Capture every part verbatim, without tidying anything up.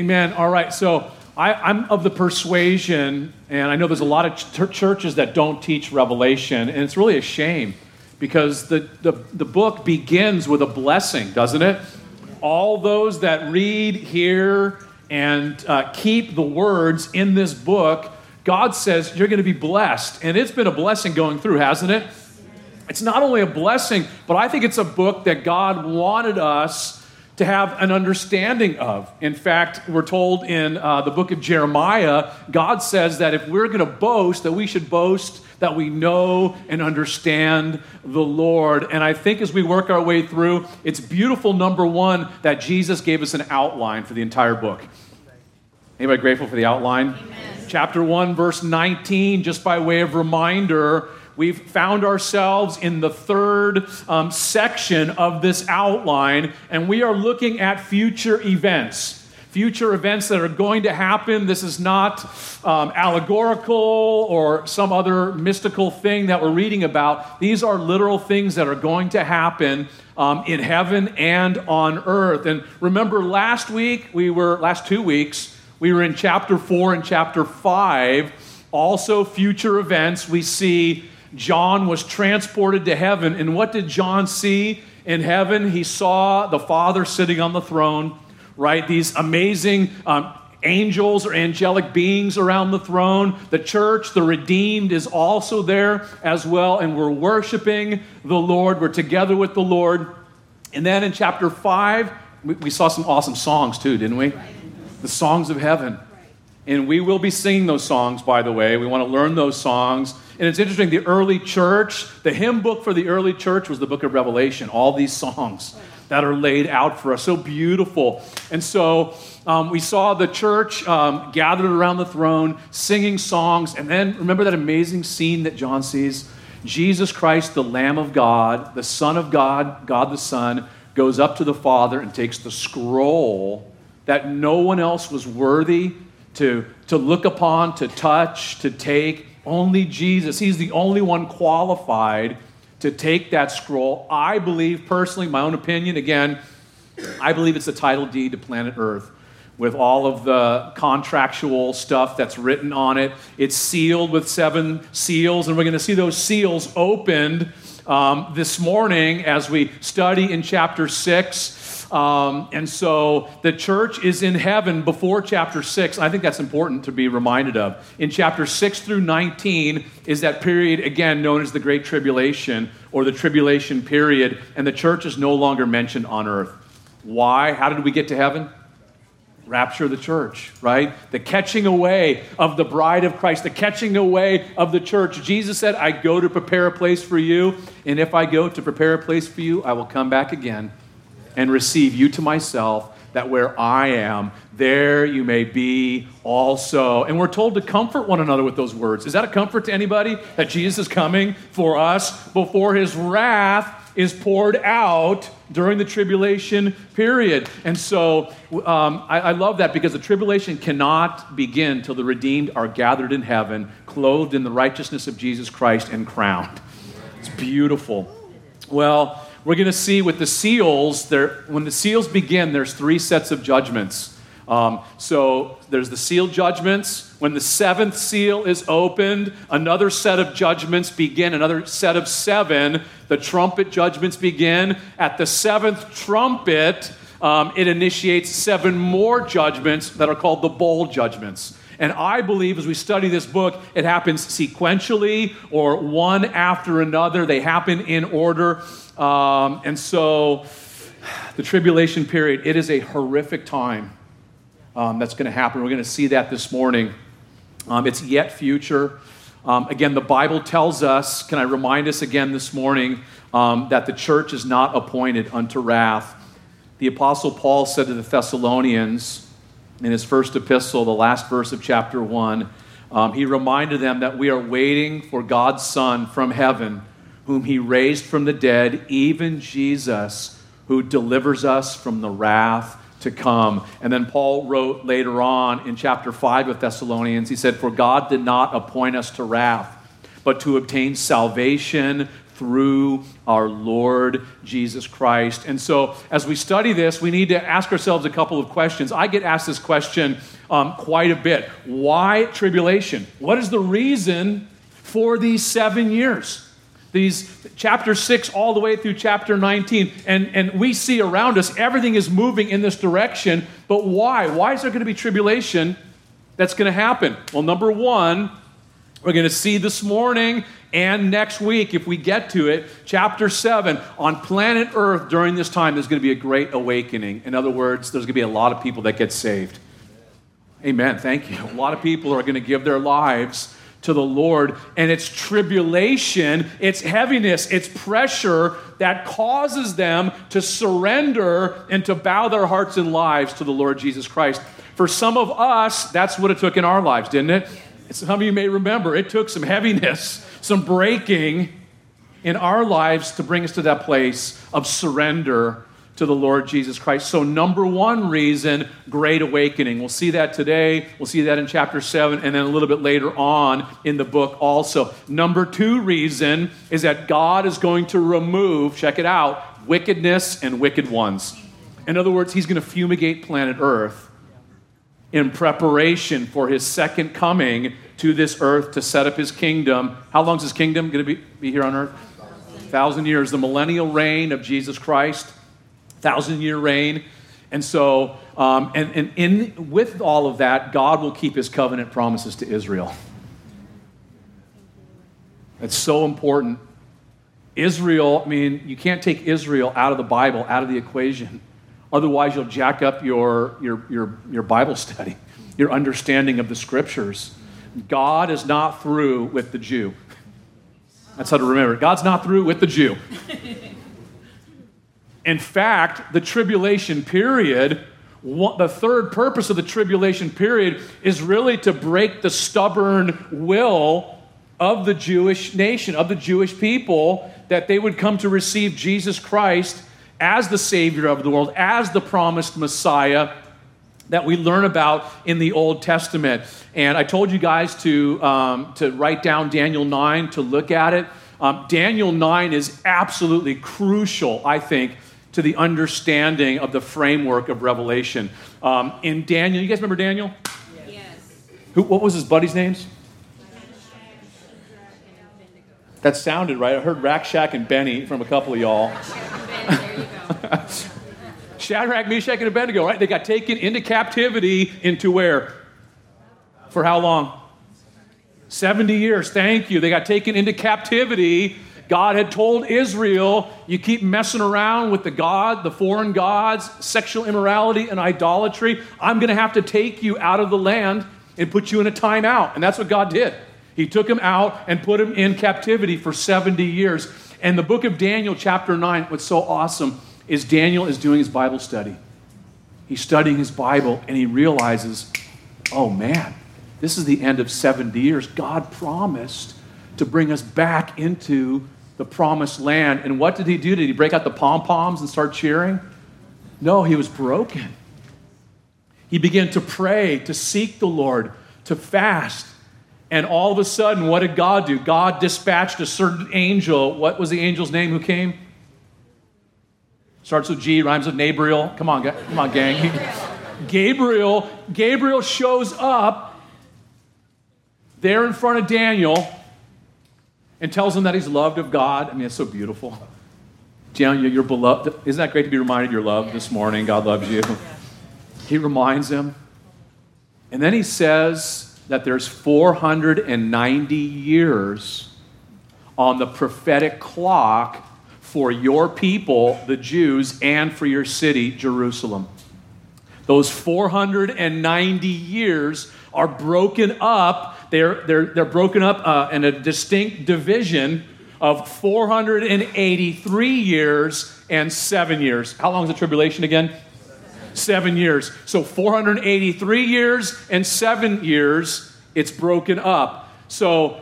Amen. All right. So I, I'm of the persuasion, and I know there's a lot of ch- churches that don't teach Revelation, and it's really a shame because the, the, the book begins with a blessing, doesn't it? All those that read, hear, and uh, keep the words in this book, God says you're going to be blessed. And it's been a blessing going through, hasn't it? It's not only a blessing, but I think it's a book that God wanted us to have an understanding of. In fact, we're told in uh, the book of Jeremiah, God says that if we're going to boast, that we should boast that we know and understand the Lord. And I think as we work our way through, it's beautiful, number one, that Jesus gave us an outline for the entire book. Anybody grateful for the outline? Amen. Chapter one, verse nineteen, just by way of reminder, we've found ourselves in the third um, section of this outline, and we are looking at future events. Future events that are going to happen. This is not um, allegorical or some other mystical thing that we're reading about. These are literal things that are going to happen um, in heaven and on earth. And remember, last week, we were, last two weeks, we were in chapter four and chapter five, also future events. We see John was transported to heaven. And what did John see in heaven? He saw the Father sitting on the throne, right? These amazing um, angels or angelic beings around the throne. The church, the redeemed, is also there as well. And we're worshiping the Lord. We're together with the Lord. And then in chapter five, we, we saw some awesome songs too, didn't we? The songs of heaven. And we will be singing those songs, by the way. We want to learn those songs. And it's interesting, the early church, the hymn book for the early church was the book of Revelation. All these songs that are laid out for us, so beautiful. And so um, we saw the church um, gathered around the throne, singing songs. And then remember that amazing scene that John sees? Jesus Christ, the Lamb of God, the Son of God, God the Son, goes up to the Father and takes the scroll that no one else was worthy To, to look upon, to touch, to take. Only Jesus. He's the only one qualified to take that scroll. I believe, personally, my own opinion, again, I believe it's the title deed to planet Earth with all of the contractual stuff that's written on it. It's sealed with seven seals, and we're going to see those seals opened um, this morning as we study in chapter six. Um, and so the church is in heaven before chapter six. I think that's important to be reminded of. In chapter six through nineteen is that period, again, known as the Great Tribulation or the Tribulation period, and the church is no longer mentioned on earth. Why? How did we get to heaven? Rapture of the church, right? The catching away of the bride of Christ, the catching away of the church. Jesus said, I go to prepare a place for you, and if I go to prepare a place for you, I will come back again and receive you to myself, that where I am, there you may be also. And we're told to comfort one another with those words. Is that a comfort to anybody? That Jesus is coming for us before his wrath is poured out during the tribulation period. And so um, I, I love that because the tribulation cannot begin till the redeemed are gathered in heaven, clothed in the righteousness of Jesus Christ and crowned. It's beautiful. Well, we're going to see with the seals, there, when the seals begin, there's three sets of judgments. Um, so there's the seal judgments. When the seventh seal is opened, another set of judgments begin, another set of seven. The trumpet judgments begin. At the seventh trumpet, um, it initiates seven more judgments that are called the bowl judgments. And I believe as we study this book, it happens sequentially or one after another. They happen in order. Um, and so the tribulation period, it is a horrific time um, that's going to happen. We're going to see that this morning. Um, it's yet future. Um, again, the Bible tells us, can I remind us again this morning, um, that the church is not appointed unto wrath. The Apostle Paul said to the Thessalonians in his first epistle, the last verse of chapter one, um, he reminded them that we are waiting for God's Son from heaven, whom he raised from the dead, even Jesus, who delivers us from the wrath to come. And then Paul wrote later on in chapter five of Thessalonians, he said, for God did not appoint us to wrath, but to obtain salvation through our Lord Jesus Christ. And so as we study this, we need to ask ourselves a couple of questions. I get asked this question um, quite a bit. Why tribulation? What is the reason for these seven years? These chapter six all the way through chapter nineteen. And, and we see around us, everything is moving in this direction. But why? Why is there going to be tribulation that's going to happen? Well, number one, we're going to see this morning and next week, if we get to it, chapter seven, on planet Earth during this time, there's going to be a great awakening. In other words, there's going to be a lot of people that get saved. Amen. Thank you. A lot of people are going to give their lives to the Lord, and it's tribulation, it's heaviness, it's pressure that causes them to surrender and to bow their hearts and lives to the Lord Jesus Christ. For some of us, that's what it took in our lives, didn't it? Some of you may remember, it took some heaviness, some breaking in our lives to bring us to that place of surrender to the Lord Jesus Christ. So number one reason, great awakening. We'll see that today. We'll see that in chapter seven and then a little bit later on in the book also. Number two reason is that God is going to remove, check it out, wickedness and wicked ones. In other words, he's going to fumigate planet Earth in preparation for his second coming to this earth to set up his kingdom. How long is his kingdom going to be, be here on earth? A thousand years, the millennial reign of Jesus Christ. Thousand-year reign. And so, um, and, and in with all of that, God will keep his covenant promises to Israel. That's so important. Israel, I mean, you can't take Israel out of the Bible, out of the equation. Otherwise, you'll jack up your, your, your, your Bible study, your understanding of the Scriptures. God is not through with the Jew. That's how to remember it. God's not through with the Jew. In fact, the tribulation period, the third purpose of the tribulation period is really to break the stubborn will of the Jewish nation, of the Jewish people, that they would come to receive Jesus Christ as the Savior of the world, as the promised Messiah that we learn about in the Old Testament. And I told you guys to, um, to write down Daniel nine, to look at it. Um, Daniel nine is absolutely crucial, I think, to the understanding of the framework of Revelation. Um, in Daniel, you guys remember Daniel? Yes. Who? What was his buddies' names? That sounded right. I heard Rakshak and Benny from a couple of y'all. Shadrach, Meshach, and Abednego, right? They got taken into captivity into where? For how long? seventy years. Thank you. They got taken into captivity. God had told Israel, you keep messing around with the God, the foreign gods, sexual immorality and idolatry. I'm going to have to take you out of the land and put you in a timeout. And that's what God did. He took them out and put them in captivity for seventy years. And the book of Daniel chapter nine, what's so awesome is Daniel is doing his Bible study. He's studying his Bible and he realizes, oh man, this is the end of seventy years. God promised to bring us back into the promised land. And what did he do? Did he break out the pom-poms and start cheering? No, he was broken. He began to pray, to seek the Lord, to fast. And all of a sudden, what did God do? God dispatched a certain angel. What was the angel's name who came? Starts with G, rhymes with Gabriel. Come on, come on, gang. Gabriel. Gabriel shows up there in front of Daniel and tells him that he's loved of God. I mean, it's so beautiful. Daniel, you're beloved. Isn't that great to be reminded you're loved this morning? God loves you. He reminds him. And then he says that there's four hundred ninety years on the prophetic clock for your people, the Jews, and for your city, Jerusalem. Those four hundred ninety years are broken up. They're, they're, they're broken up uh, in a distinct division of four hundred eighty-three years and seven years. How long is the tribulation again? Seven. seven years. So four hundred eighty-three years and seven years, it's broken up. So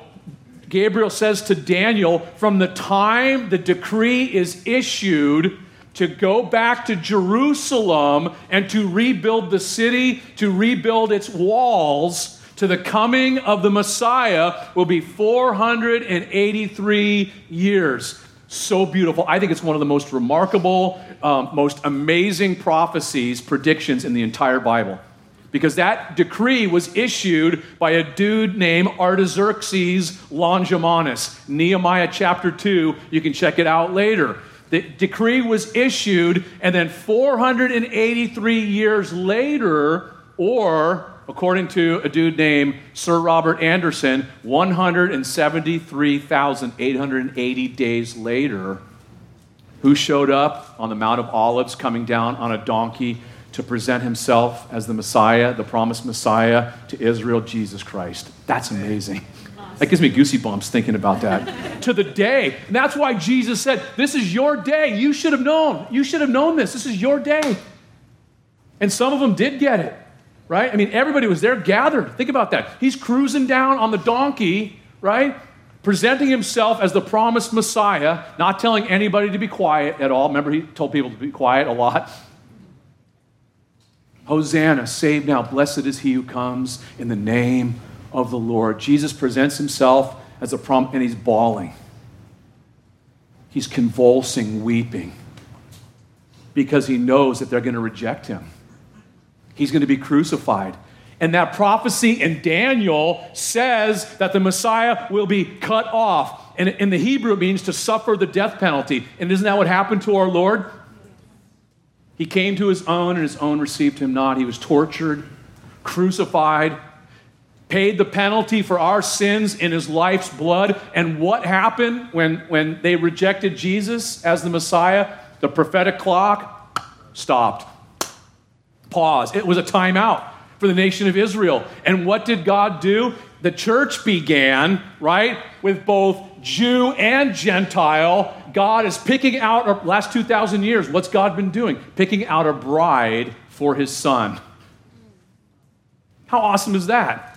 Gabriel says to Daniel, from the time the decree is issued to go back to Jerusalem and to rebuild the city, to rebuild its walls, to the coming of the Messiah will be four hundred eighty-three years. So beautiful. I think it's one of the most remarkable, um, most amazing prophecies, predictions in the entire Bible. Because that decree was issued by a dude named Artaxerxes Longimanus. Nehemiah chapter two, you can check it out later. The decree was issued, and then four hundred eighty-three years later, or according to a dude named Sir Robert Anderson, one hundred seventy-three thousand eight hundred eighty days later, who showed up on the Mount of Olives coming down on a donkey to present himself as the Messiah, the promised Messiah to Israel, Jesus Christ. That's amazing. That gives me goosebumps thinking about that. To the day. And that's why Jesus said, this is your day. You should have known. You should have known this. This is your day. And some of them did get it, right? I mean, everybody was there gathered. Think about that. He's cruising down on the donkey, right? Presenting himself as the promised Messiah, not telling anybody to be quiet at all. Remember, he told people to be quiet a lot. Hosanna, save now, blessed is he who comes in the name of the Lord. Jesus presents himself as a prom, and he's bawling. He's convulsing, weeping, because he knows that they're going to reject him. He's going to be crucified. And that prophecy in Daniel says that the Messiah will be cut off. And in the Hebrew, it means to suffer the death penalty. And isn't that what happened to our Lord? He came to his own, and his own received him not. He was tortured, crucified, paid the penalty for our sins in his life's blood. And what happened when, when they rejected Jesus as the Messiah? The prophetic clock stopped. Pause. It was a timeout for the nation of Israel. And what did God do? The church began, right, with both Jew and Gentile. God is picking out, our last two thousand years, what's God been doing? Picking out a bride for his son. How awesome is that?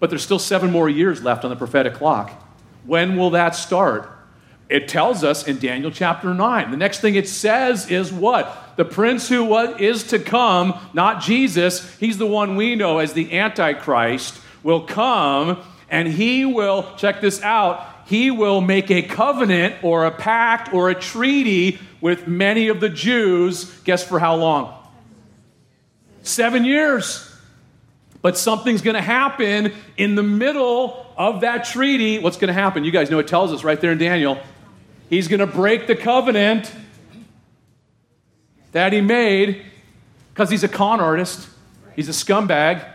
But there's still seven more years left on the prophetic clock. When will that start? It tells us in Daniel chapter nine. The next thing it says is what? The prince who is to come, not Jesus, he's the one we know as the Antichrist, will come, and he will, check this out, he will make a covenant or a pact or a treaty with many of the Jews. Guess for how long? Seven years. But something's going to happen in the middle of that treaty. What's going to happen? You guys know it tells us right there in Daniel. He's going to break the covenant that he made because he's a con artist. He's a scumbag.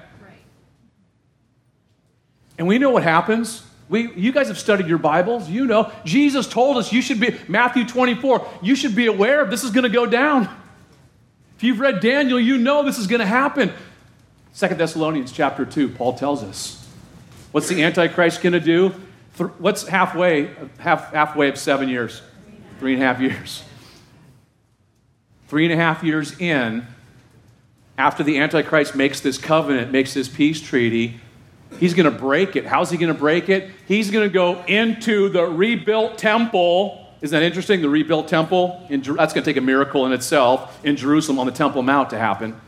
And we know what happens. We, you guys have studied your Bibles. You know, Jesus told us you should be, Matthew twenty-four, you should be aware of this is going to go down. If you've read Daniel, you know this is going to happen. Second Thessalonians chapter two, Paul tells us. What's the Antichrist going to do? What's halfway, half, halfway of seven years? Three and a half years. Three and a half years in, after the Antichrist makes this covenant, makes this peace treaty, he's going to break it. How's he going to break it? He's going to go into the rebuilt temple. Isn't that interesting? The rebuilt temple. In Jer- that's going to take a miracle in itself in Jerusalem on the Temple Mount to happen.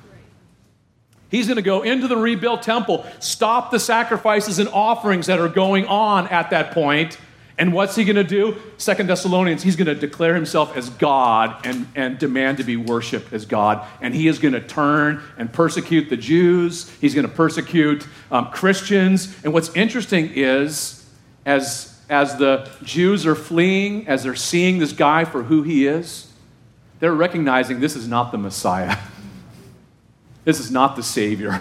He's going to go into the rebuilt temple, stop the sacrifices and offerings that are going on at that point. And what's he going to do? Second Thessalonians, he's going to declare himself as God and, and demand to be worshiped as God. And he is going to turn and persecute the Jews. He's going to persecute um, Christians. And what's interesting is, as, as the Jews are fleeing, as they're seeing this guy for who he is, they're recognizing this is not the Messiah. This is not the Savior.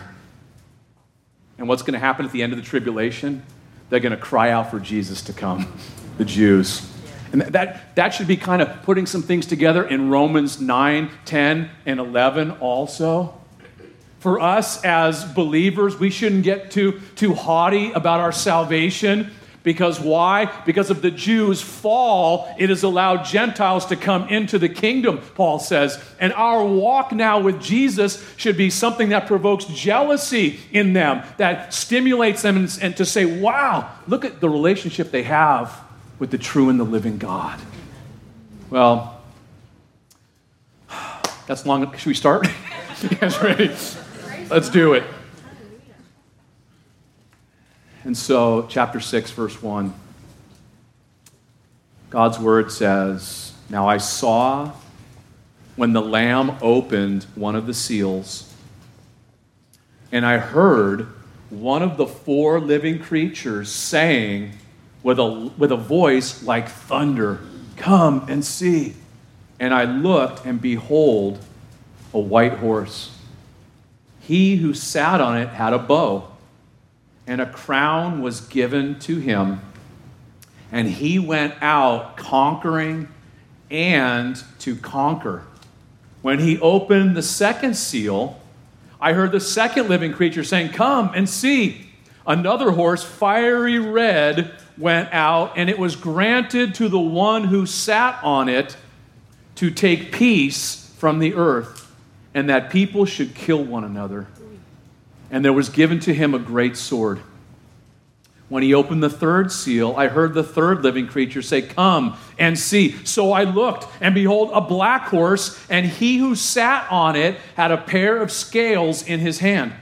And what's going to happen at the end of the tribulation? They're going to cry out for Jesus to come, the Jews. And that, that should be kind of putting some things together in Romans nine, ten, and eleven also. For us as believers, we shouldn't get too, too haughty about our salvation. Because why? Because of the Jews' fall, it has allowed Gentiles to come into the kingdom, Paul says. And our walk now with Jesus should be something that provokes jealousy in them, that stimulates them and, and to say, wow, look at the relationship they have with the true and the living God. Well, that's long. Should we start? You guys ready? Let's do it. And so, chapter six, verse one, God's word says, "Now I saw when the Lamb opened one of the seals, and I heard one of the four living creatures saying with a, with a voice like thunder, 'Come and see.' And I looked, and behold, a white horse. He who sat on it had a bow, and a crown was given to him. And he went out conquering and to conquer. When he opened the second seal, I heard the second living creature saying, 'Come and see.' Another horse, fiery red, went out, and it was granted to the one who sat on it to take peace from the earth, and that people should kill one another. And there was given to him a great sword. When he opened the third seal, I heard the third living creature say, 'Come and see.' So I looked, and behold, a black horse, and he who sat on it had a pair of scales in his hand.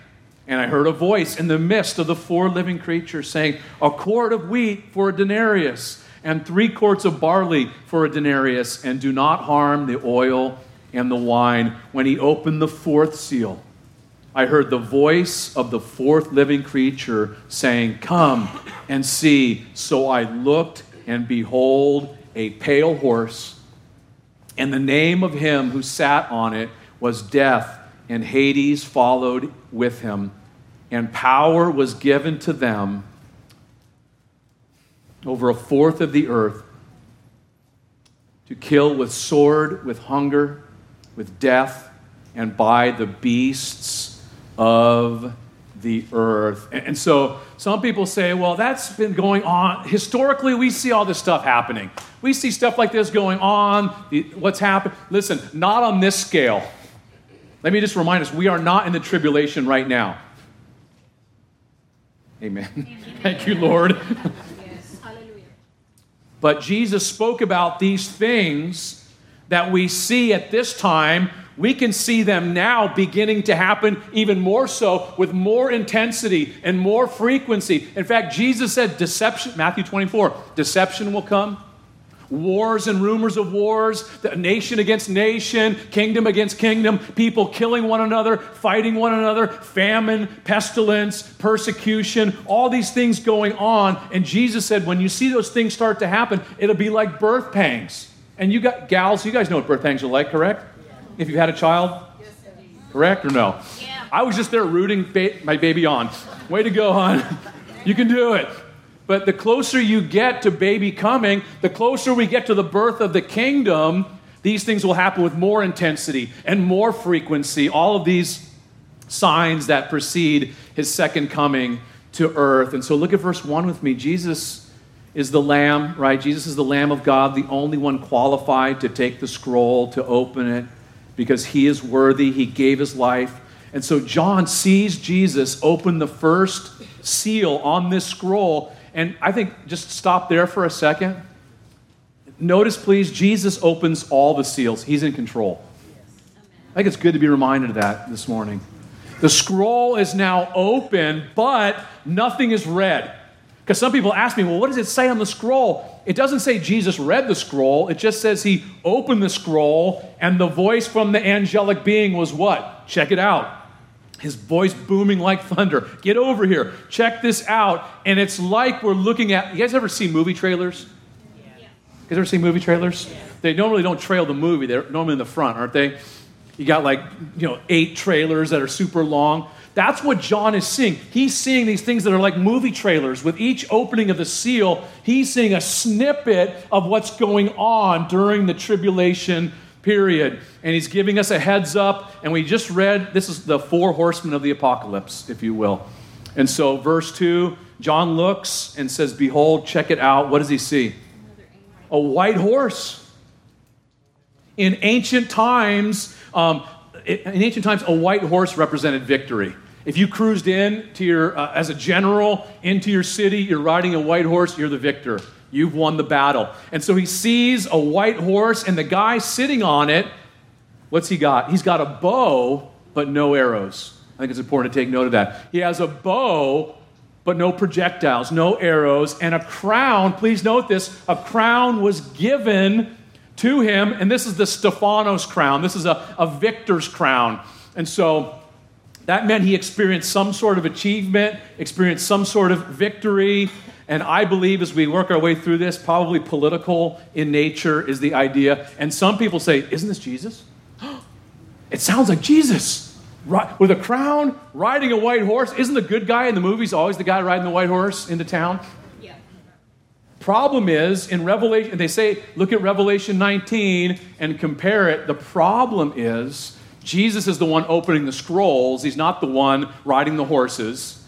And I heard a voice in the midst of the four living creatures saying, 'A quart of wheat for a denarius, and three quarts of barley for a denarius, and do not harm the oil and the wine.' When he opened the fourth seal, I heard the voice of the fourth living creature saying, 'Come and see.' So I looked, and behold, a pale horse, and the name of him who sat on it was Death, and Hades followed with him, and power was given to them over a fourth of the earth to kill with sword, with hunger, with death, and by the beasts of the earth." And so some people say, well, that's been going on. Historically, we see all this stuff happening. We see stuff like this going on. What's happened? Listen, not on this scale. Let me just remind us, we are not in the tribulation right now. Amen. Amen. Thank you, Lord. Yes. Hallelujah. But Jesus spoke about these things that we see at this time. We can see them now beginning to happen even more so, with more intensity and more frequency. In fact, Jesus said deception, Matthew twenty-four, deception will come, wars and rumors of wars, nation against nation, kingdom against kingdom, people killing one another, fighting one another, famine, pestilence, persecution, all these things going on. And Jesus said, when you see those things start to happen, it'll be like birth pangs. And you got gals, you guys know what birth pangs are like, correct? If you've had a child, correct or no? Yeah. I was just there rooting ba- my baby on. Way to go, hon. You can do it. But the closer you get to baby coming, the closer we get to the birth of the kingdom, these things will happen with more intensity and more frequency. All of these signs that precede his second coming to earth. And so look at verse one with me. Jesus is the Lamb, right? Jesus is the Lamb of God, the only one qualified to take the scroll, to open it, because he is worthy. He gave his life. And so John sees Jesus open the first seal on this scroll. And I think just stop there for a second. Notice, please, Jesus opens all the seals. He's in control. I think it's good to be reminded of that this morning. The scroll is now open, but nothing is read. Because some people ask me, well, what does it say on the scroll? It doesn't say Jesus read the scroll. It just says he opened the scroll, and the voice from the angelic being was what? Check it out. His voice booming like thunder. Get over here. Check this out. And it's like we're looking at, you guys ever see movie trailers? Yeah. You guys ever see movie trailers? Yeah. They normally don't trail the movie. They're normally in the front, aren't they? You got like, you know, eight trailers that are super long. That's what John is seeing. He's seeing these things that are like movie trailers. With each opening of the seal, he's seeing a snippet of what's going on during the tribulation period. And he's giving us a heads up. And we just read, this is the four horsemen of the apocalypse, if you will. And so verse two, John looks and says, behold, check it out. What does he see? A white horse. In ancient times, um, in ancient times, a white horse represented victory. If you cruised in to your, uh, as a general into your city, you're riding a white horse, you're the victor. You've won the battle. And so he sees a white horse, and the guy sitting on it, what's he got? He's got a bow, but no arrows. I think it's important to take note of that. He has a bow, but no projectiles, no arrows, and a crown, please note this, a crown was given to him, and this is the Stephanos crown. This is a, a victor's crown. And so that meant he experienced some sort of achievement, experienced some sort of victory, and I believe as we work our way through this, probably political in nature is the idea. And some people say, isn't this Jesus? It sounds like Jesus. Right, with a crown, riding a white horse. Isn't the good guy in the movies always the guy riding the white horse into town? Yeah. Problem is, in Revelation, they say, look at Revelation nineteen and compare it. The problem is, Jesus is the one opening the scrolls. He's not the one riding the horses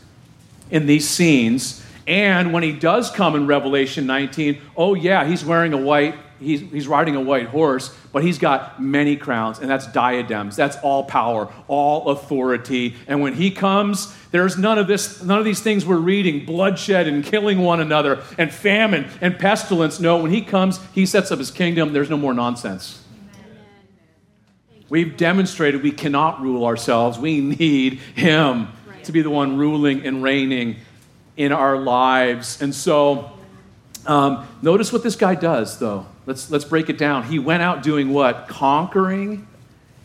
in these scenes. And when he does come in Revelation nineteen, oh yeah, he's wearing a white He's, he's riding a white horse, but he's got many crowns, and that's diadems. That's all power, all authority. And when he comes, there's none of this, none of these things we're reading, bloodshed and killing one another and famine and pestilence. No, when he comes, he sets up his kingdom. There's no more nonsense. We've demonstrated we cannot rule ourselves. We need him to be the one ruling and reigning in our lives. And so um, notice what this guy does, though. Let's let's break it down. He went out doing what? Conquering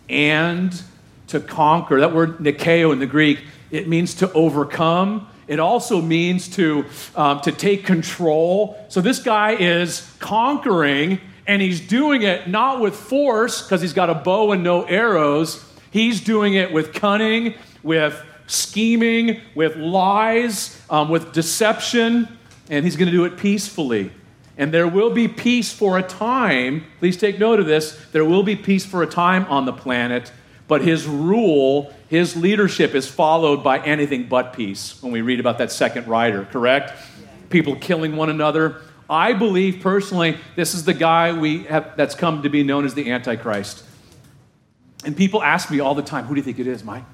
and to conquer. That word nikeo in the Greek, it means to overcome. It also means to, um, to take control. So this guy is conquering, and he's doing it not with force, because he's got a bow and no arrows. He's doing it with cunning, with scheming, with lies, um, with deception, and he's going to do it peacefully. And there will be peace for a time. Please take note of this. There will be peace for a time on the planet, but his rule, his leadership is followed by anything but peace when we read about that second rider, correct? Yeah. People killing one another. I believe personally this is the guy we have, that's come to be known as the Antichrist. And people ask me all the time, who do you think it is, Mike?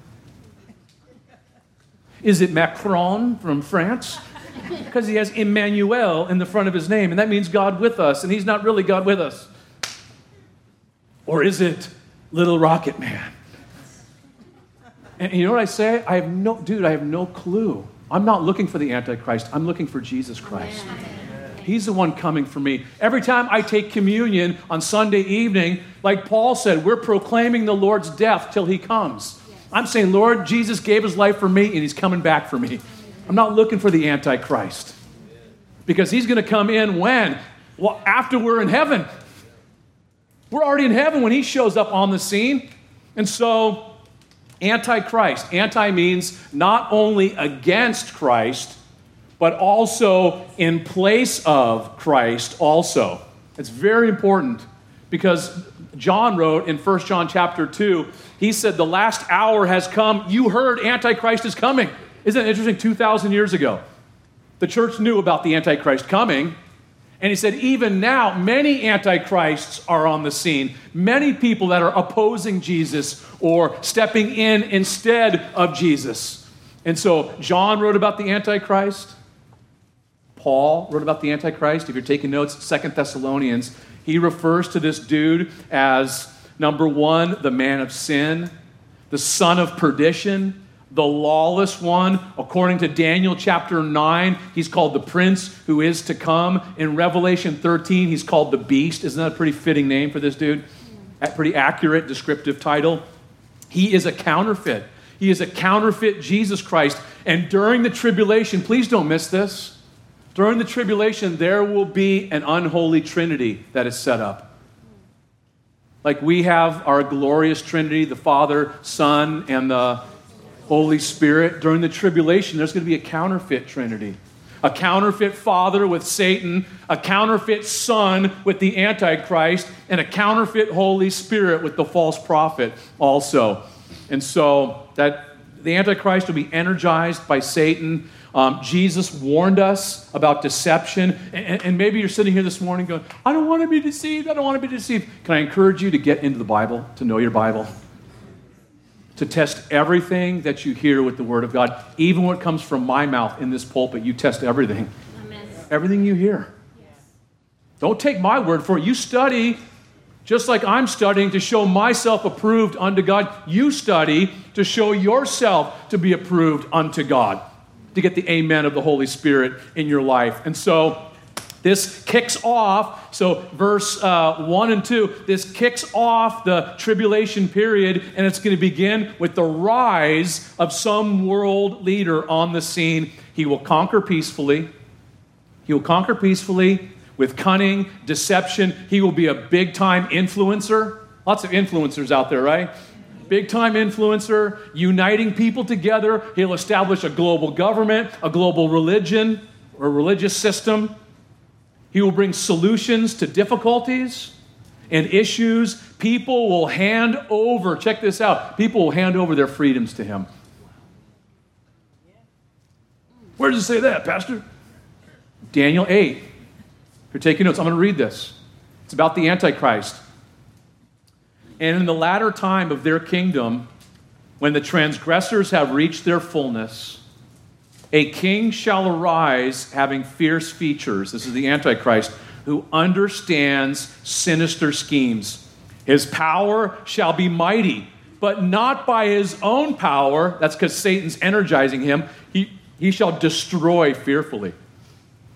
Is it Macron from France? Because he has Emmanuel in the front of his name, and that means God with us, and he's not really God with us. Or is it Little Rocket Man? And you know what I say? I have no, dude, I have no clue. I'm not looking for the Antichrist. I'm looking for Jesus Christ. He's the one coming for me. Every time I take communion on Sunday evening, like Paul said, we're proclaiming the Lord's death till he comes. I'm saying, Lord, Jesus gave his life for me, and he's coming back for me. I'm not looking for the Antichrist, because he's going to come in when? Well, after we're in heaven. We're already in heaven when he shows up on the scene. And so, Antichrist. Anti means not only against Christ, but also in place of Christ also. It's very important, because John wrote in First John chapter two, he said, the last hour has come. You heard Antichrist is coming. Isn't it interesting? two thousand years ago, the church knew about the Antichrist coming. And he said, even now, many Antichrists are on the scene. Many people that are opposing Jesus or stepping in instead of Jesus. And so John wrote about the Antichrist. Paul wrote about the Antichrist. If you're taking notes, Second Thessalonians, he refers to this dude as, number one, the man of sin, the son of perdition, the lawless one. According to Daniel chapter nine, he's called the prince who is to come. In Revelation thirteen, he's called the beast. Isn't that a pretty fitting name for this dude? A pretty accurate descriptive title. He is a counterfeit. He is a counterfeit Jesus Christ. And during the tribulation, please don't miss this, during the tribulation, there will be an unholy trinity that is set up. Like we have our glorious trinity, the Father, Son, and the Holy Spirit. During the tribulation, there's going to be a counterfeit trinity. A counterfeit father with Satan, a counterfeit son with the Antichrist, and a counterfeit Holy Spirit with the false prophet also. And so that the Antichrist will be energized by Satan. Um, Jesus warned us about deception. And, and maybe you're sitting here this morning going, I don't want to be deceived. I don't want to be deceived. Can I encourage you to get into the Bible, to know your Bible? To test everything that you hear with the Word of God, even what comes from my mouth in this pulpit. You test everything. Amen. Everything you hear. Yes. Don't take my word for it. You study, just like I'm studying, to show myself approved unto God. You study to show yourself to be approved unto God. to get the amen of the Holy Spirit in your life. And so this kicks off, so verse uh, one and two, this kicks off the tribulation period, and it's going to begin with the rise of some world leader on the scene. He will conquer peacefully. He will conquer peacefully with cunning, deception. He will be a big-time influencer. Lots of influencers out there, right? Big-time influencer, uniting people together. He'll establish a global government, a global religion, or religious system. He will bring solutions to difficulties and issues. People will hand over, check this out, people will hand over their freedoms to him. Where does it say that, Pastor? Daniel eight. If you're taking notes, I'm going to read this. It's about the Antichrist. And in the latter time of their kingdom, when the transgressors have reached their fullness, a king shall arise having fierce features. This is the Antichrist, who understands sinister schemes. His power shall be mighty, but not by his own power. That's because Satan's energizing him. He, he shall destroy fearfully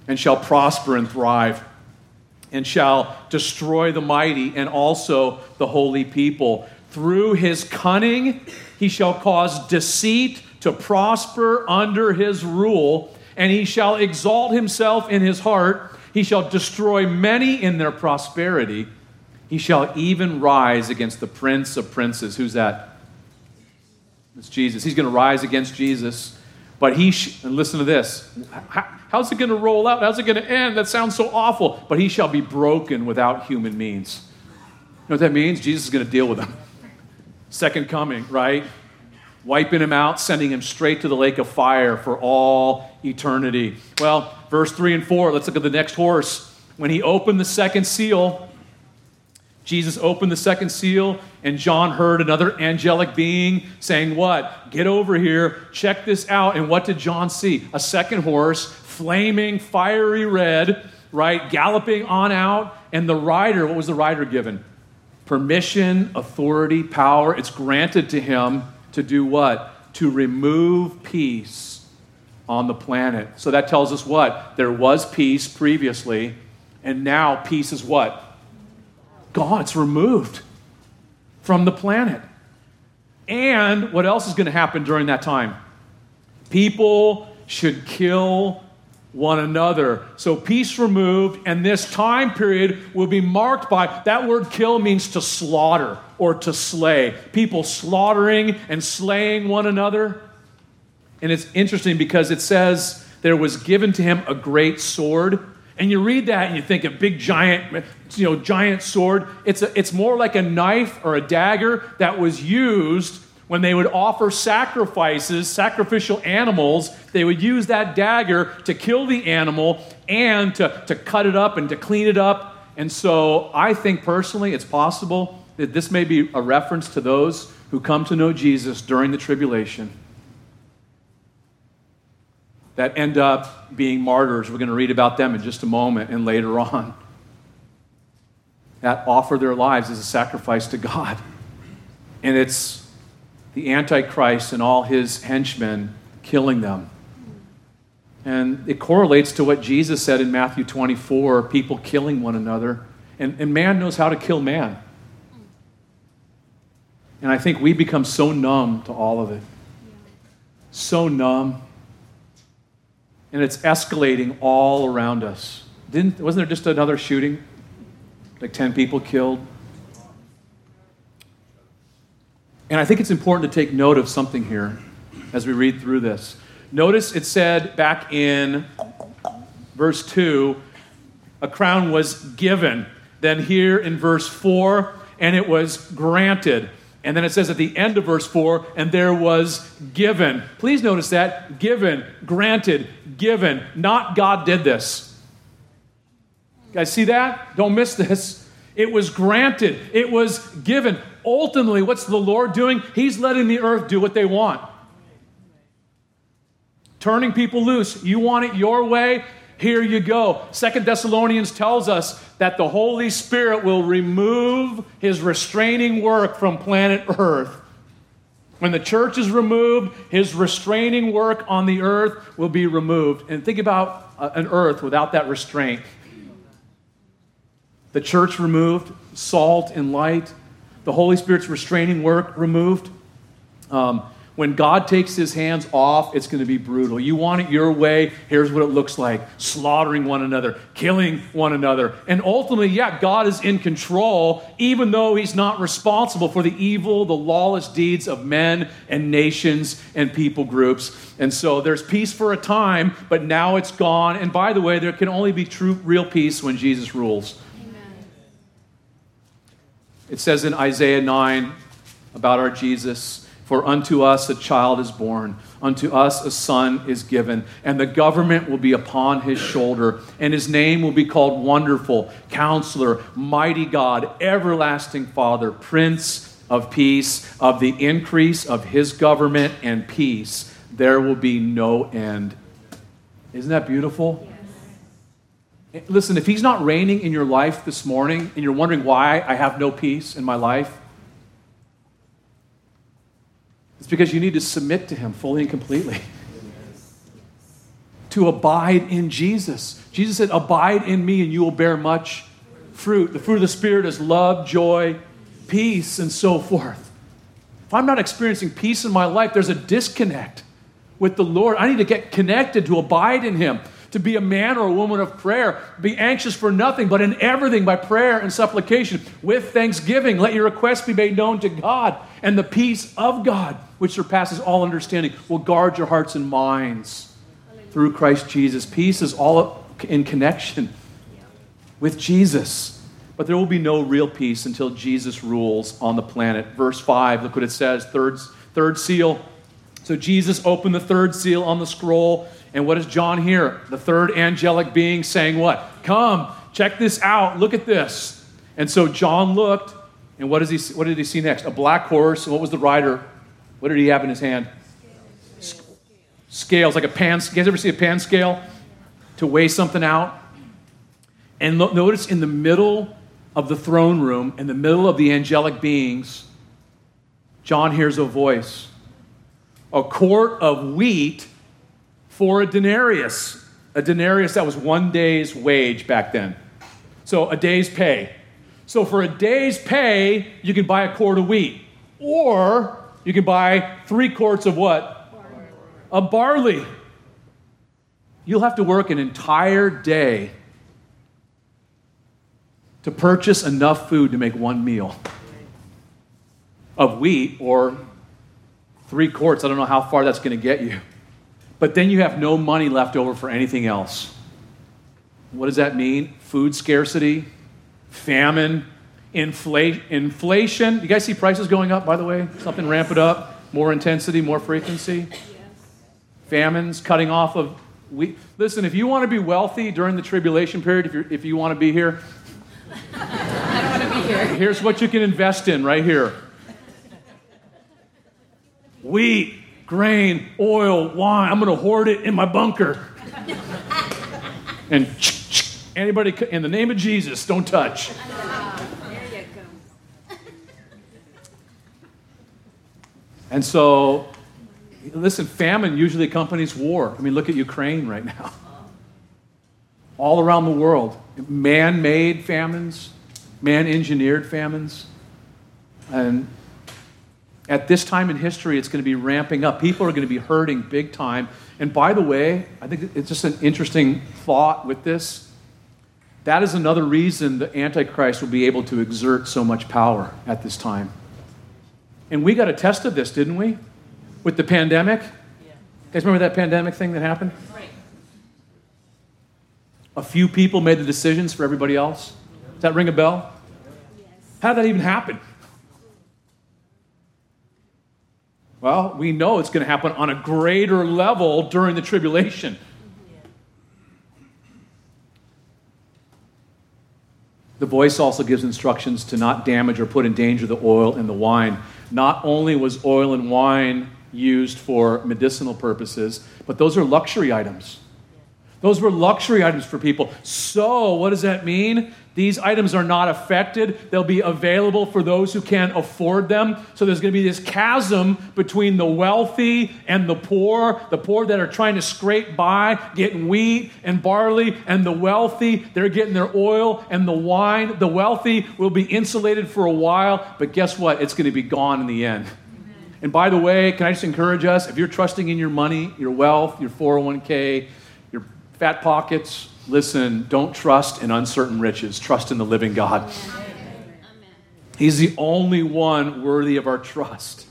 and shall prosper and thrive, and shall destroy the mighty and also the holy people. Through his cunning, he shall cause deceit to prosper under his rule, and he shall exalt himself in his heart. He shall destroy many in their prosperity. He shall even rise against the Prince of Princes. Who's that? It's Jesus. He's going to rise against Jesus. But he, sh- and listen to this, how's it going to roll out? How's it going to end? That sounds so awful. But he shall be broken without human means. You know what that means? Jesus is going to deal with him. Second coming, right? Wiping him out, sending him straight to the lake of fire for all eternity. Well, verse three and four, let's look at the next horse. When he opened the second seal, Jesus opened the second seal, and John heard another angelic being saying, what? Get over here, check this out. And what did John see? A second horse, flaming, fiery red, right, galloping on out. And the rider, what was the rider given? Permission, authority, power. It's granted to him to do what? To remove peace on the planet. So that tells us what? There was peace previously, and now peace is what? Gone. It's removed from the planet. And what else is going to happen during that time? People should kill one another. So peace removed, and this time period will be marked by, that word kill means to slaughter or to slay. People slaughtering and slaying one another. And it's interesting because it says there was given to him a great sword. And you read that and you think a big giant, you know, giant sword. It's a, it's more like a knife or a dagger that was used when they would offer sacrifices, sacrificial animals. They would use that dagger to kill the animal and to, to cut it up and to clean it up. And so I think personally it's possible that this may be a reference to those who come to know Jesus during the tribulation that end up being martyrs. We're going to read about them in just a moment and later on. That offer their lives as a sacrifice to God. And it's the Antichrist and all his henchmen killing them. And it correlates to what Jesus said in Matthew twenty-four, people killing one another. And, and man knows how to kill man. And I think we become so numb to all of it. So numb. And it's escalating all around us. Didn't, wasn't there just another shooting? Like ten people killed? And I think it's important to take note of something here as we read through this. Notice it said back in verse two, a crown was given. Then here in verse four, and it was granted. And then it says at the end of verse four, and there was given. Please notice that. Given, granted, given. Not God did this. You guys see that? Don't miss this. It was granted. It was given. Ultimately, what's the Lord doing? He's letting the earth do what they want. Turning people loose. You want it your way? Here you go. Second Thessalonians tells us that the Holy Spirit will remove his restraining work from planet earth When the church is removed, his restraining work on the earth will be removed. And think about an earth without that restraint. The church removed, salt and light, the Holy Spirit's restraining work removed. Um, when God takes his hands off, it's going to be brutal. You want it your way, here's what it looks like. Slaughtering one another, killing one another. And ultimately, yeah, God is in control, even though he's not responsible for the evil, the lawless deeds of men and nations and people groups. And so there's peace for a time, but now it's gone. And by the way, there can only be true, real peace when Jesus rules. It says in Isaiah nine about our Jesus, "For unto us a child is born, unto us a son is given, and the government will be upon his shoulder, and his name will be called Wonderful, Counselor, Mighty God, Everlasting Father, Prince of Peace. Of the increase of his government and peace, there will be no end." Isn't that beautiful? Listen, if he's not reigning in your life this morning and you're wondering why I have no peace in my life, it's because you need to submit to him fully and completely. Yes. To abide in Jesus. Jesus said, "Abide in me and you will bear much fruit." The fruit of the Spirit is love, joy, peace, and so forth. If I'm not experiencing peace in my life, there's a disconnect with the Lord. I need to get connected to abide in him. To be a man or a woman of prayer. Be anxious for nothing, but in everything by prayer and supplication. With thanksgiving, let your requests be made known to God. And the peace of God, which surpasses all understanding, will guard your hearts and minds through Christ Jesus. Peace is all in connection with Jesus. But there will be no real peace until Jesus rules on the planet. Verse five, look what it says, third, third seal. So Jesus opened the third seal on the scroll. And what does John hear? The third angelic being saying what? "Come, check this out. Look at this." And so John looked, and what does he see? What did he see next? A black horse. And what was the rider? What did he have in his hand? Scales, scales like a pan scale. You guys ever see a pan scale to weigh something out? And lo- notice in the middle of the throne room, in the middle of the angelic beings, John hears a voice. "A quart of wheat for a denarius." A denarius, that was one day's wage back then. So a day's pay. So for a day's pay, you can buy a quart of wheat. Or you can buy three quarts of what? Barley. A barley. You'll have to work an entire day to purchase enough food to make one meal of wheat or three quarts. I don't know how far that's going to get you. But then you have no money left over for anything else. What does that mean? Food scarcity, famine, inflation. Inflation. You guys see prices going up, by the way? Something yes. Ramp it up. More intensity, more frequency. Yes. Famines, cutting off of wheat. Listen, if you want to be wealthy during the tribulation period, if, you're, if you want to be here. I don't want to be here. Here's what you can invest in right here. Wheat. Grain, oil, wine. I'm going to hoard it in my bunker. And anybody, in the name of Jesus, don't touch. There you go. And so, listen, famine usually accompanies war. I mean, look at Ukraine right now. All around the world, man-made famines, man-engineered famines, and at this time in history, it's going to be ramping up. People are going to be hurting big time. And by the way, I think it's just an interesting thought with this. That is another reason the Antichrist will be able to exert so much power at this time. And we got a test of this, didn't we? With the pandemic. Yeah. You guys remember that pandemic thing that happened? Right. A few people made the decisions for everybody else. Does that ring a bell? Yes. How did that even happen? Well, we know it's going to happen on a greater level during the tribulation. The voice also gives instructions to not damage or put in danger the oil and the wine. Not only was oil and wine used for medicinal purposes, but those are luxury items. Those were luxury items for people. So what does that mean? These items are not affected. They'll be available for those who can't afford them. So there's going to be this chasm between the wealthy and the poor, the poor that are trying to scrape by, getting wheat and barley, and the wealthy, they're getting their oil and the wine. The wealthy will be insulated for a while, but guess what? It's going to be gone in the end. And by the way, can I just encourage us, if you're trusting in your money, your wealth, your four oh one k, your fat pockets, listen, don't trust in uncertain riches. Trust in the living God. Amen. He's the only one worthy of our trust.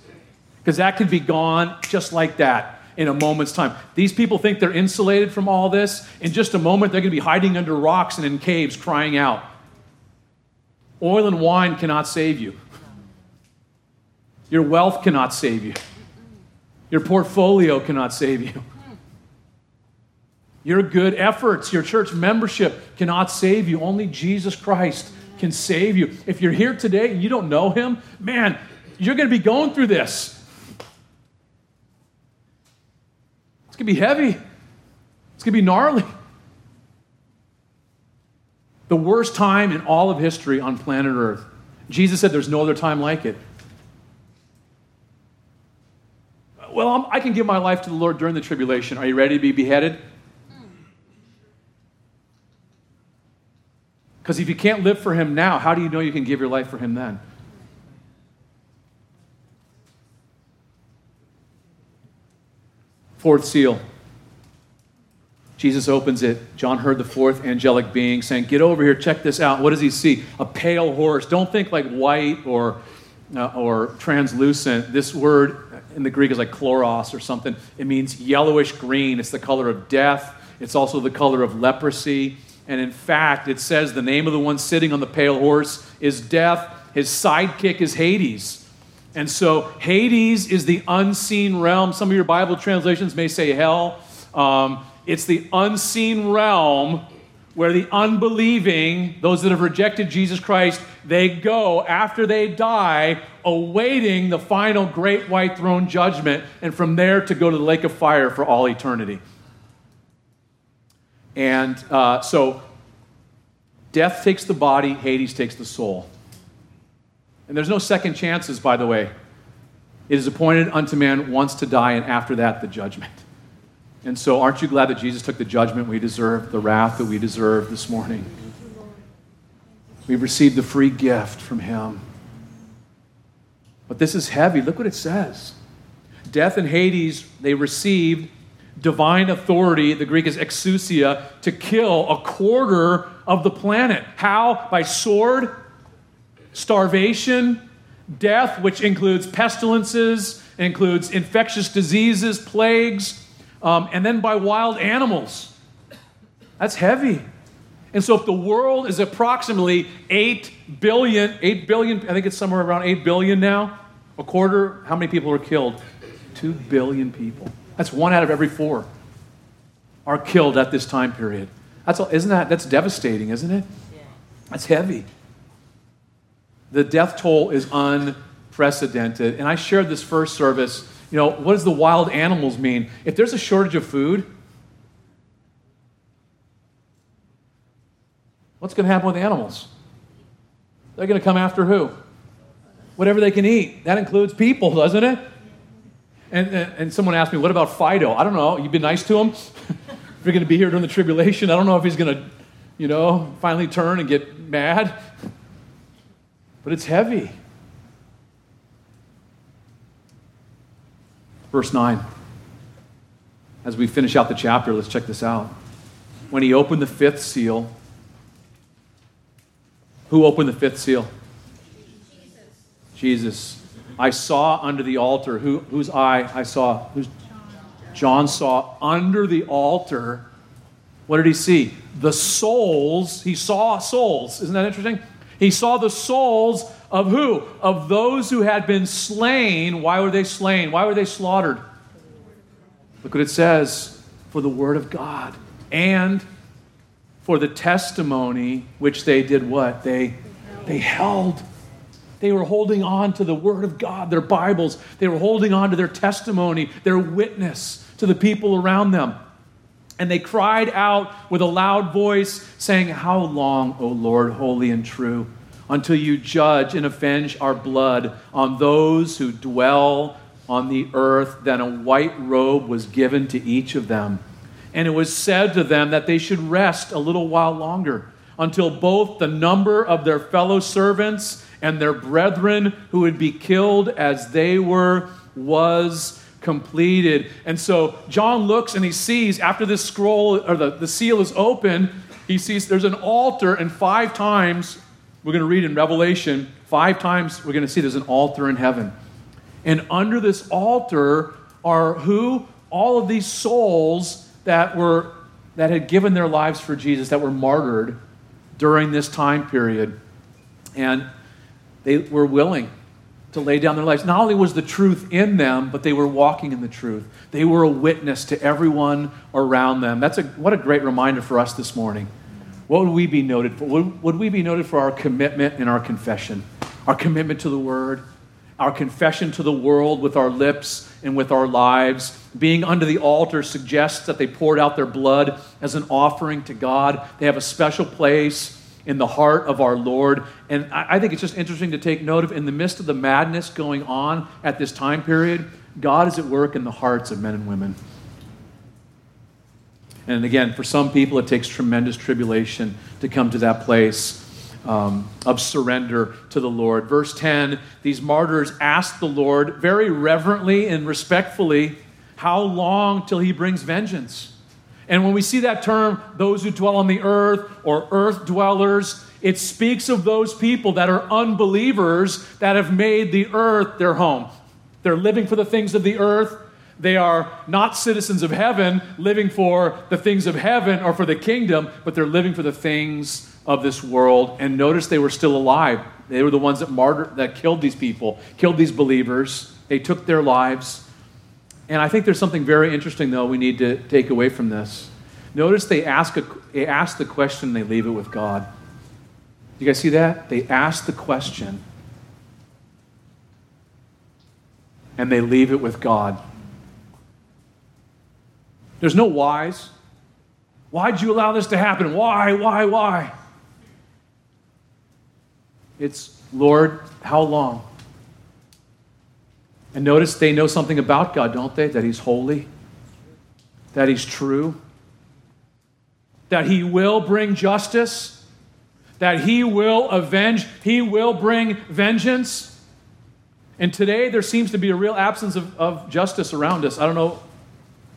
Because that could be gone just like that in a moment's time. These people think they're insulated from all this. In just a moment, they're going to be hiding under rocks and in caves crying out. Oil and wine cannot save you. Your wealth cannot save you. Your portfolio cannot save you. Your good efforts, your church membership cannot save you. Only Jesus Christ can save you. If you're here today and you don't know him, man, you're going to be going through this. It's going to be heavy. It's going to be gnarly. The worst time in all of history on planet Earth. Jesus said there's no other time like it. Well, I'm, I can give my life to the Lord during the tribulation. Are you ready to be beheaded? Because if you can't live for him now, how do you know you can give your life for him then? Fourth seal. Jesus opens it. John heard the fourth angelic being saying, get over here, check this out. What does he see? A pale horse. Don't think like white or, uh, or translucent. This word in the Greek is like chloros or something. It means yellowish green. It's the color of death. It's also the color of leprosy. And in fact, it says the name of the one sitting on the pale horse is Death. His sidekick is Hades. And so Hades is the unseen realm. Some of your Bible translations may say hell. Um, it's the unseen realm where the unbelieving, those that have rejected Jesus Christ, they go after they die, awaiting the final great white throne judgment, and from there to go to the lake of fire for all eternity. And uh, so death takes the body, Hades takes the soul. And there's no second chances, by the way. It is appointed unto man once to die, and after that, the judgment. And so aren't you glad that Jesus took the judgment we deserve, the wrath that we deserve this morning? We've received the free gift from him. But this is heavy. Look what it says. Death and Hades, they received divine authority, the Greek is exousia, to kill a quarter of the planet. How? By sword, starvation, death, which includes pestilences, includes infectious diseases, plagues, um, and then by wild animals. That's heavy. And so if the world is approximately eight billion, eight billion, I think it's somewhere around eight billion now, a quarter, how many people are killed? two billion people. That's one out of every four are killed at this time period. That's all, isn't that, that's devastating, isn't it? Yeah. That's heavy. The death toll is unprecedented. And I shared this first service. You know, what does the wild animals mean? If there's a shortage of food, what's going to happen with animals? They're going to come after who? Whatever they can eat. That includes people, doesn't it? And, and someone asked me, what about Fido? I don't know. You've been nice to him? If you're going to be here during the tribulation, I don't know if he's going to, you know, finally turn and get mad. But it's heavy. Verse nine. As we finish out the chapter, let's check this out. When he opened the fifth seal, who opened the fifth seal? Jesus. Jesus. I saw under the altar, who, whose eye I saw, whose John. John saw under the altar, what did he see? The souls, he saw souls, isn't that interesting? He saw the souls of who? Of those who had been slain. Why were they slain? Why were they slaughtered? Look what it says, for the word of God and for the testimony which they did what? They, they held. They were holding on to the word of God, their Bibles. They were holding on to their testimony, their witness to the people around them. And they cried out with a loud voice, saying, "How long, O Lord, holy and true, until you judge and avenge our blood on those who dwell on the earth?" Then a white robe was given to each of them. And it was said to them that they should rest a little while longer, until both the number of their fellow servants and their brethren who would be killed as they were was completed. And so John looks and he sees, after this scroll or the, the seal is open, he sees there's an altar, and five times, we're going to read in Revelation, five times we're going to see there's an altar in heaven. And under this altar are who? All of these souls that were that had given their lives for Jesus, that were martyred during this time period. And they were willing to lay down their lives. Not only was the truth in them, but they were walking in the truth. They were a witness to everyone around them. That's a what a great reminder for us this morning. What would we be noted for? Would, would we be noted for our commitment and our confession? Our commitment to the Word, our confession to the world with our lips and with our lives. Being under the altar suggests that they poured out their blood as an offering to God. They have a special place in the heart of our Lord. And I think it's just interesting to take note of, in the midst of the madness going on at this time period, God is at work in the hearts of men and women. And again, for some people, it takes tremendous tribulation to come to that place um, of surrender to the Lord. Verse ten, these martyrs asked the Lord very reverently and respectfully, "How long till he brings vengeance?" And when we see that term, those who dwell on the earth or earth dwellers, it speaks of those people that are unbelievers that have made the earth their home. They're living for the things of the earth. They are not citizens of heaven, living for the things of heaven or for the kingdom, but they're living for the things of this world. And notice they were still alive. They were the ones that martyred, that killed these people, killed these believers. They took their lives. And I think there's something very interesting, though, we need to take away from this. Notice they ask, a, they ask the question, and they leave it with God. You guys see that? They ask the question, and they leave it with God. There's no whys. Why'd you allow this to happen? Why, why, why? It's, Lord, how long? And notice they know something about God, don't they? That he's holy, that he's true, that he will bring justice, that he will avenge, he will bring vengeance. And today there seems to be a real absence of, of justice around us. I don't know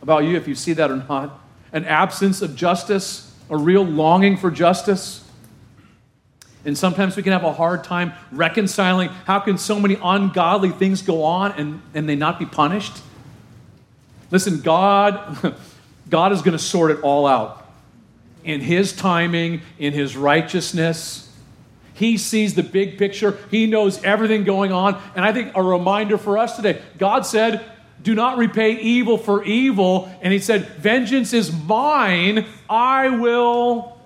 about you if you see that or not. An absence of justice, a real longing for justice. And sometimes we can have a hard time reconciling, how can so many ungodly things go on and, and they not be punished? Listen, God, God is going to sort it all out in his timing, in his righteousness. He sees the big picture. He knows everything going on. And I think a reminder for us today, God said, "Do not repay evil for evil." And he said, "Vengeance is mine. I will,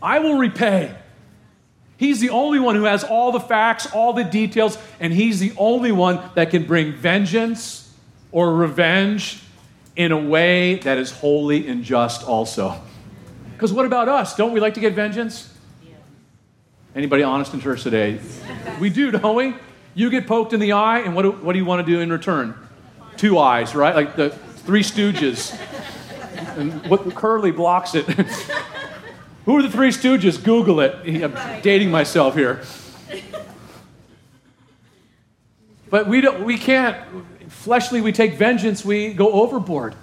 I will repay." He's the only one who has all the facts, all the details, and he's the only one that can bring vengeance or revenge in a way that is holy and just also. Because what about us? Don't we like to get vengeance? Anybody honest and terse today? We do, don't we? You get poked in the eye, and what do, what do you want to do in return? Two eyes, right? Like the Three Stooges. And what, Curly blocks it. Who are the Three Stooges? Google it. I'm dating myself here. But we don't. We can't. Fleshly, we take vengeance. We go overboard.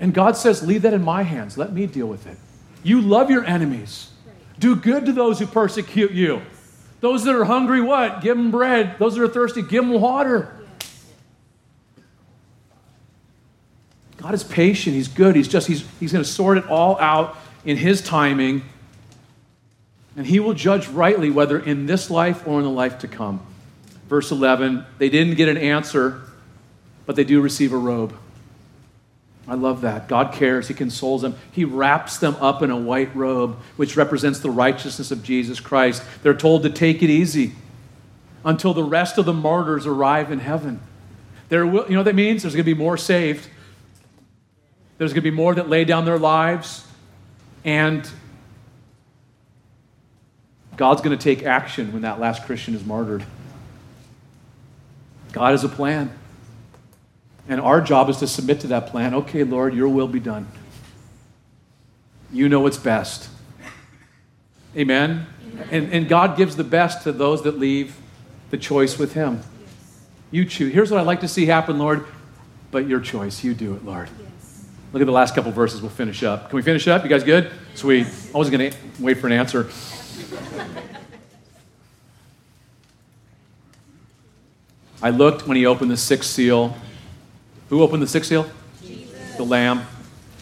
And God says, leave that in my hands. Let me deal with it. You love your enemies. Do good to those who persecute you. Those that are hungry, what? Give them bread. Those that are thirsty, give them water. God is patient. He's good. He's just, he's, he's going to sort it all out in his timing. And he will judge rightly, whether in this life or in the life to come. Verse eleven, they didn't get an answer, but they do receive a robe. I love that. God cares. He consoles them. He wraps them up in a white robe, which represents the righteousness of Jesus Christ. They're told to take it easy until the rest of the martyrs arrive in heaven. There will, you know what that means? There's going to be more saved. There's going to be more that lay down their lives, and God's going to take action when that last Christian is martyred. God has a plan, and our job is to submit to that plan. Okay, Lord, your will be done. You know what's best. Amen? Amen. And, and God gives the best to those that leave the choice with him. Yes. You choose. Here's what I'd like to see happen, Lord, but your choice. You do it, Lord. Yes. Look at the last couple verses. We'll finish up. Can we finish up? You guys good? Sweet. I wasn't going to wait for an answer. I looked when he opened the sixth seal. Who opened the sixth seal? Jesus. The Lamb.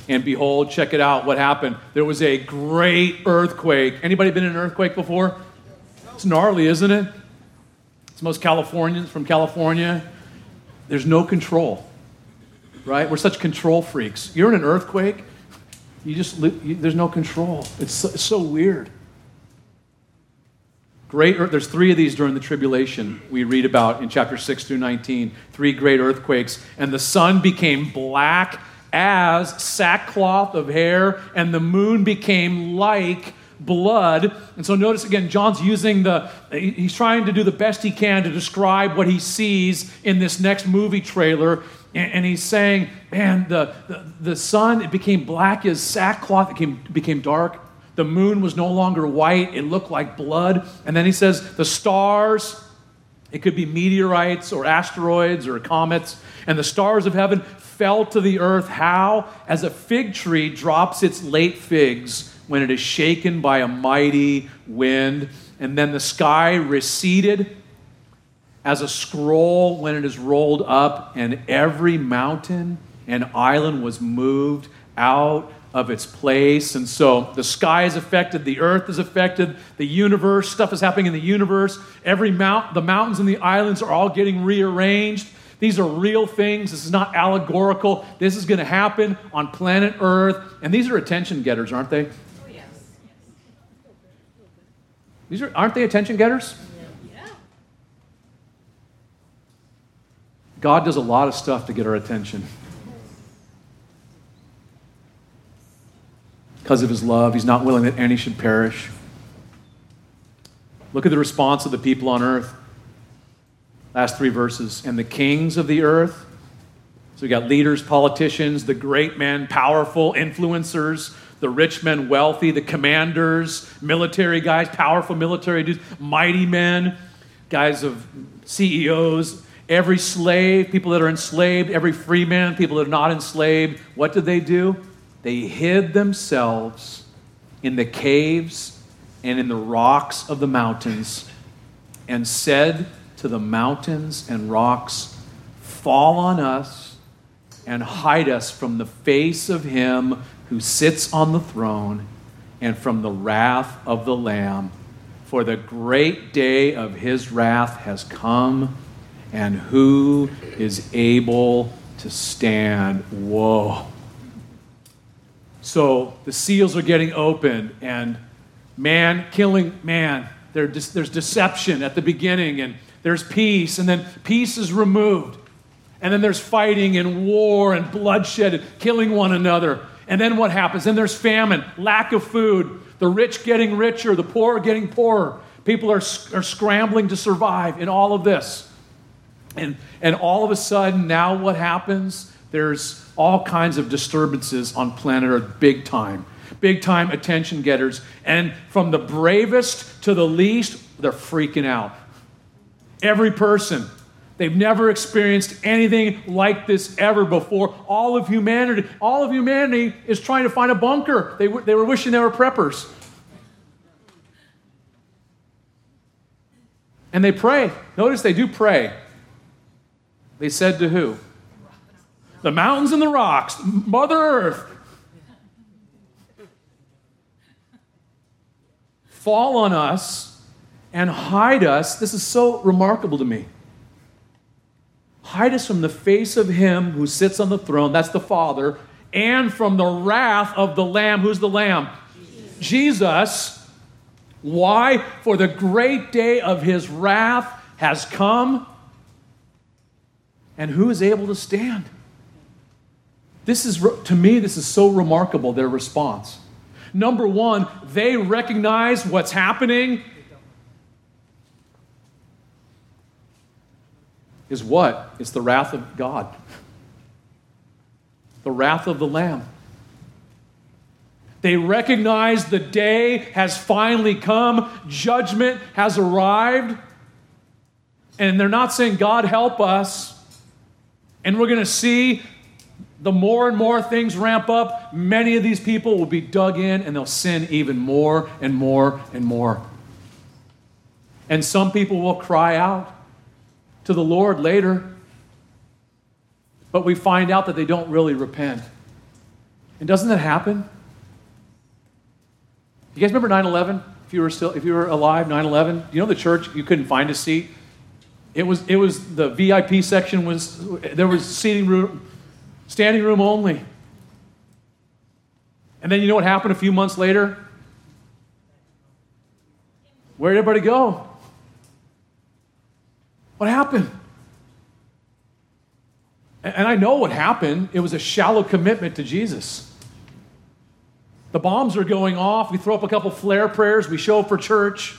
And behold, check it out, what happened? There was a great earthquake. Anybody been in an earthquake before? It's gnarly, isn't it? It's most Californians from California. There's no control, right? We're such control freaks. You're in an earthquake, you just you, there's no control. It's so, it's so weird. Great earth, there's three of these during the tribulation we read about in chapter six through nineteen. Three great earthquakes, and the sun became black as sackcloth of hair, and the moon became like blood. And so notice again, John's using the, he's trying to do the best he can to describe what he sees in this next movie trailer. And he's saying, man, the, the, the sun, it became black as sackcloth, it became, became dark. The moon was no longer white, it looked like blood. And then he says, the stars, it could be meteorites or asteroids or comets, and the stars of heaven fell to the earth. How? As a fig tree drops its late figs when it is shaken by a mighty wind. And then the sky receded as a scroll when it is rolled up, and every mountain and island was moved out of its place. And so the sky is affected, the earth is affected, the universe, stuff is happening in the universe. Every mount, the mountains and the islands are all getting rearranged. These are real things. This is not allegorical. This is going to happen on planet Earth. And these are attention getters, aren't they? Oh, yes. These are, aren't they attention getters? Yeah. Yeah. God does a lot of stuff to get our attention. Because of his love, he's not willing that any should perish. Look at the response of the people on earth. Last three verses. And the kings of the earth, so we got leaders, politicians, the great men, powerful influencers, the rich men, wealthy, the commanders, military guys, powerful military dudes, mighty men, guys of C E Os, every slave, people that are enslaved, every free man, people that are not enslaved. What did they do? They hid themselves in the caves and in the rocks of the mountains, and said to the mountains and rocks, fall on us and hide us from the face of him who sits on the throne and from the wrath of the Lamb. For the great day of his wrath has come, and who is able to stand? Whoa. So the seals are getting opened, and man killing man. There's deception at the beginning, and there's peace, and then peace is removed. And then there's fighting and war and bloodshed and killing one another. And then what happens? Then there's famine, lack of food, the rich getting richer, the poor getting poorer. People are, are scrambling to survive in all of this. And, and all of a sudden, now what happens? There's all kinds of disturbances on planet Earth, big time. Big time attention getters. And from the bravest to the least, they're freaking out. Every person. They've never experienced anything like this ever before. All of humanity, all of humanity is trying to find a bunker. They were, they were wishing they were preppers. And they pray. Notice they do pray. They said to who? The mountains and the rocks, Mother Earth. Fall on us and hide us. This is so remarkable to me. Hide us from the face of him who sits on the throne, that's the Father, and from the wrath of the Lamb. Who's the Lamb? Jesus. Jesus. Why? For the great day of his wrath has come, and who is able to stand? This is, to me, this is so remarkable, their response. Number one, they recognize what's happening is what? It's the wrath of God. The wrath of the Lamb. They recognize the day has finally come. Judgment has arrived. And they're not saying, God, help us. And we're going to see the more and more things ramp up. Many of these people will be dug in and they'll sin even more and more and more. And some people will cry out to the Lord later. But we find out that they don't really repent. And doesn't that happen? You guys remember nine eleven? If you were still, if you were alive, nine eleven. You know the church, you couldn't find a seat. It was, it was the V I P section was, there was seating room, standing room only. And then you know what happened a few months later? Where did everybody go? What happened? And I know what happened. It was a shallow commitment to Jesus. The bombs are going off. We throw up a couple flare prayers. We show up for church.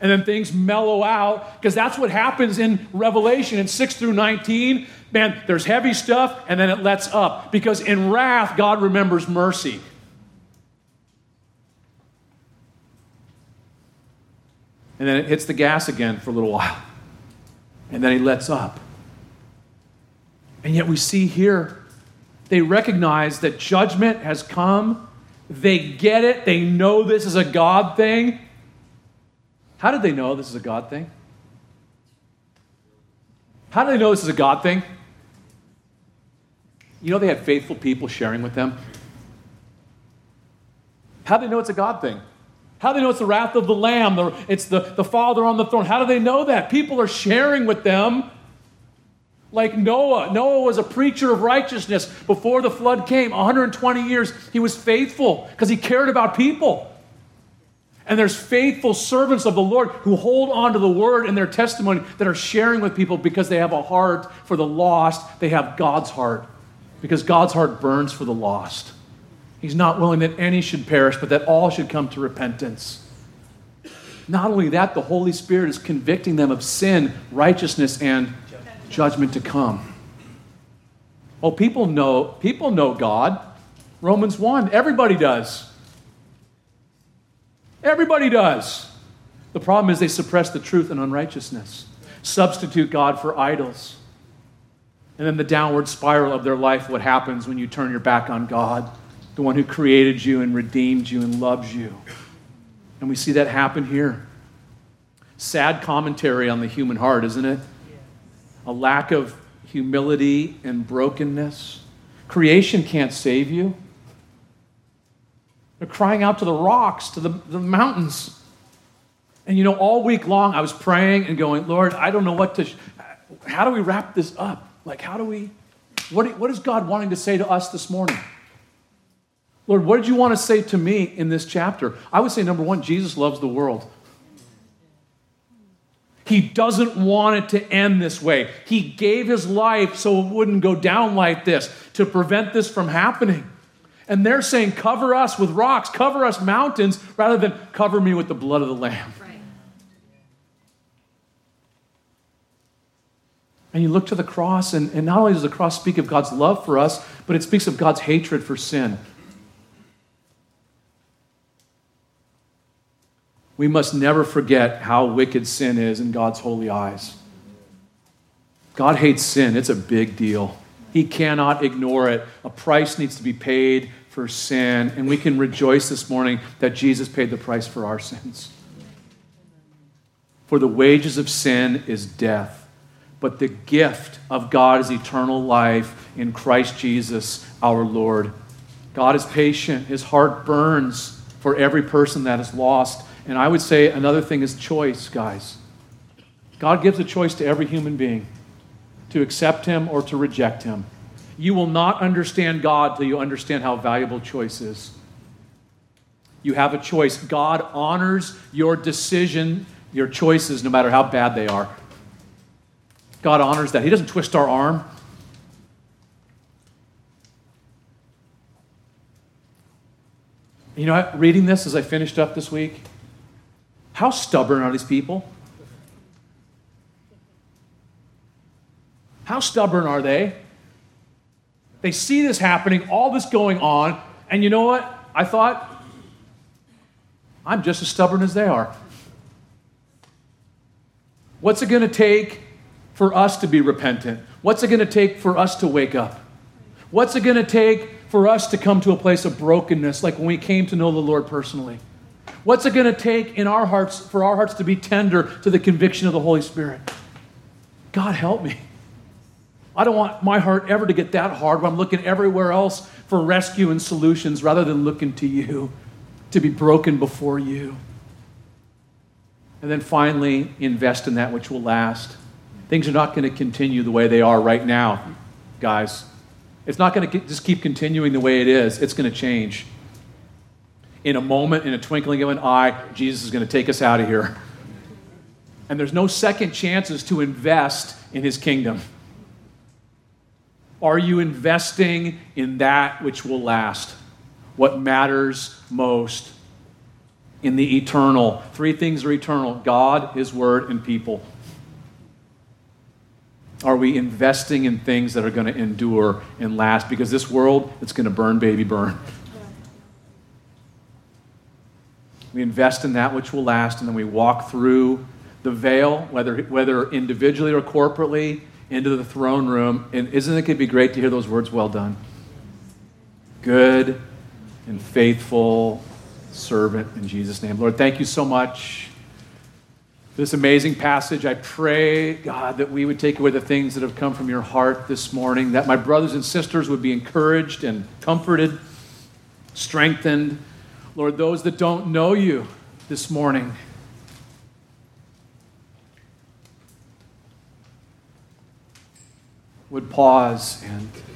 And then things mellow out. Because that's what happens in Revelation in six through nineteen. Man, there's heavy stuff, and then it lets up. Because in wrath, God remembers mercy. And then it hits the gas again for a little while. And then he lets up. And yet we see here, they recognize that judgment has come. They get it. They know this is a God thing. How did they know this is a God thing? How do they know this is a God thing? You know they had faithful people sharing with them. How do they know it's a God thing? How do they know it's the wrath of the Lamb? It's the, the Father on the throne. How do they know that? People are sharing with them. Like Noah. Noah was a preacher of righteousness before the flood came. one hundred twenty years, he was faithful because he cared about people. And there's faithful servants of the Lord who hold on to the word and their testimony that are sharing with people because they have a heart for the lost. They have God's heart because God's heart burns for the lost. He's not willing that any should perish, but that all should come to repentance. Not only that, the Holy Spirit is convicting them of sin, righteousness, and judgment to come. Well, people know, people know God. Romans one, everybody does. Everybody does. The problem is they suppress the truth and unrighteousness, substitute God for idols. And then the downward spiral of their life, what happens when you turn your back on God, the one who created you and redeemed you and loves you. And we see that happen here. Sad commentary on the human heart, isn't it? A lack of humility and brokenness. Creation can't save you. They're crying out to the rocks, to the, the mountains. And you know, all week long I was praying and going, Lord, I don't know what to, sh- how do we wrap this up? Like, how do we, what, what is God wanting to say to us this morning? Lord, what did you want to say to me in this chapter? I would say, number one, Jesus loves the world. He doesn't want it to end this way. He gave his life so it wouldn't go down like this, to prevent this from happening. And they're saying, cover us with rocks, cover us mountains, rather than cover me with the blood of the Lamb. Right. And you look to the cross, and, and not only does the cross speak of God's love for us, but it speaks of God's hatred for sin. We must never forget how wicked sin is in God's holy eyes. God hates sin. It's a big deal. He cannot ignore it. A price needs to be paid for sin. And we can rejoice this morning that Jesus paid the price for our sins. For the wages of sin is death. But the gift of God is eternal life in Christ Jesus, our Lord. God is patient. His heart burns for every person that is lost. And I would say another thing is choice, guys. God gives a choice to every human being to accept him or to reject him. You will not understand God till you understand how valuable choice is. You have a choice. God honors your decision, your choices, no matter how bad they are. God honors that. He doesn't twist our arm. You know, reading this as I finished up this week, how stubborn are these people? How stubborn are they? They see this happening, all this going on, and you know what? I thought, I'm just as stubborn as they are. What's it going to take for us to be repentant? What's it going to take for us to wake up? What's it going to take for us to come to a place of brokenness, like when we came to know the Lord personally? What's it going to take in our hearts for our hearts to be tender to the conviction of the Holy Spirit? God, help me. I don't want my heart ever to get that hard where I'm looking everywhere else for rescue and solutions rather than looking to you, to be broken before you. And then finally, invest in that which will last. Things are not going to continue the way they are right now, guys. It's not going to just keep continuing the way it is. It's going to change. In a moment, in a twinkling of an eye, Jesus is going to take us out of here. And there's no second chances to invest in his kingdom. Are you investing in that which will last? What matters most in the eternal? Three things are eternal: God, his word, and people. Are we investing in things that are going to endure and last? Because this world, it's going to burn, baby, burn. We invest in that which will last, and then we walk through the veil, whether, whether individually or corporately, into the throne room. And isn't it going to be great to hear those words, well done? Good and faithful servant, in Jesus' name. Lord, thank you so much for this amazing passage. I pray, God, that we would take away the things that have come from your heart this morning, that my brothers and sisters would be encouraged and comforted, strengthened. Lord, those that don't know you this morning, would pause and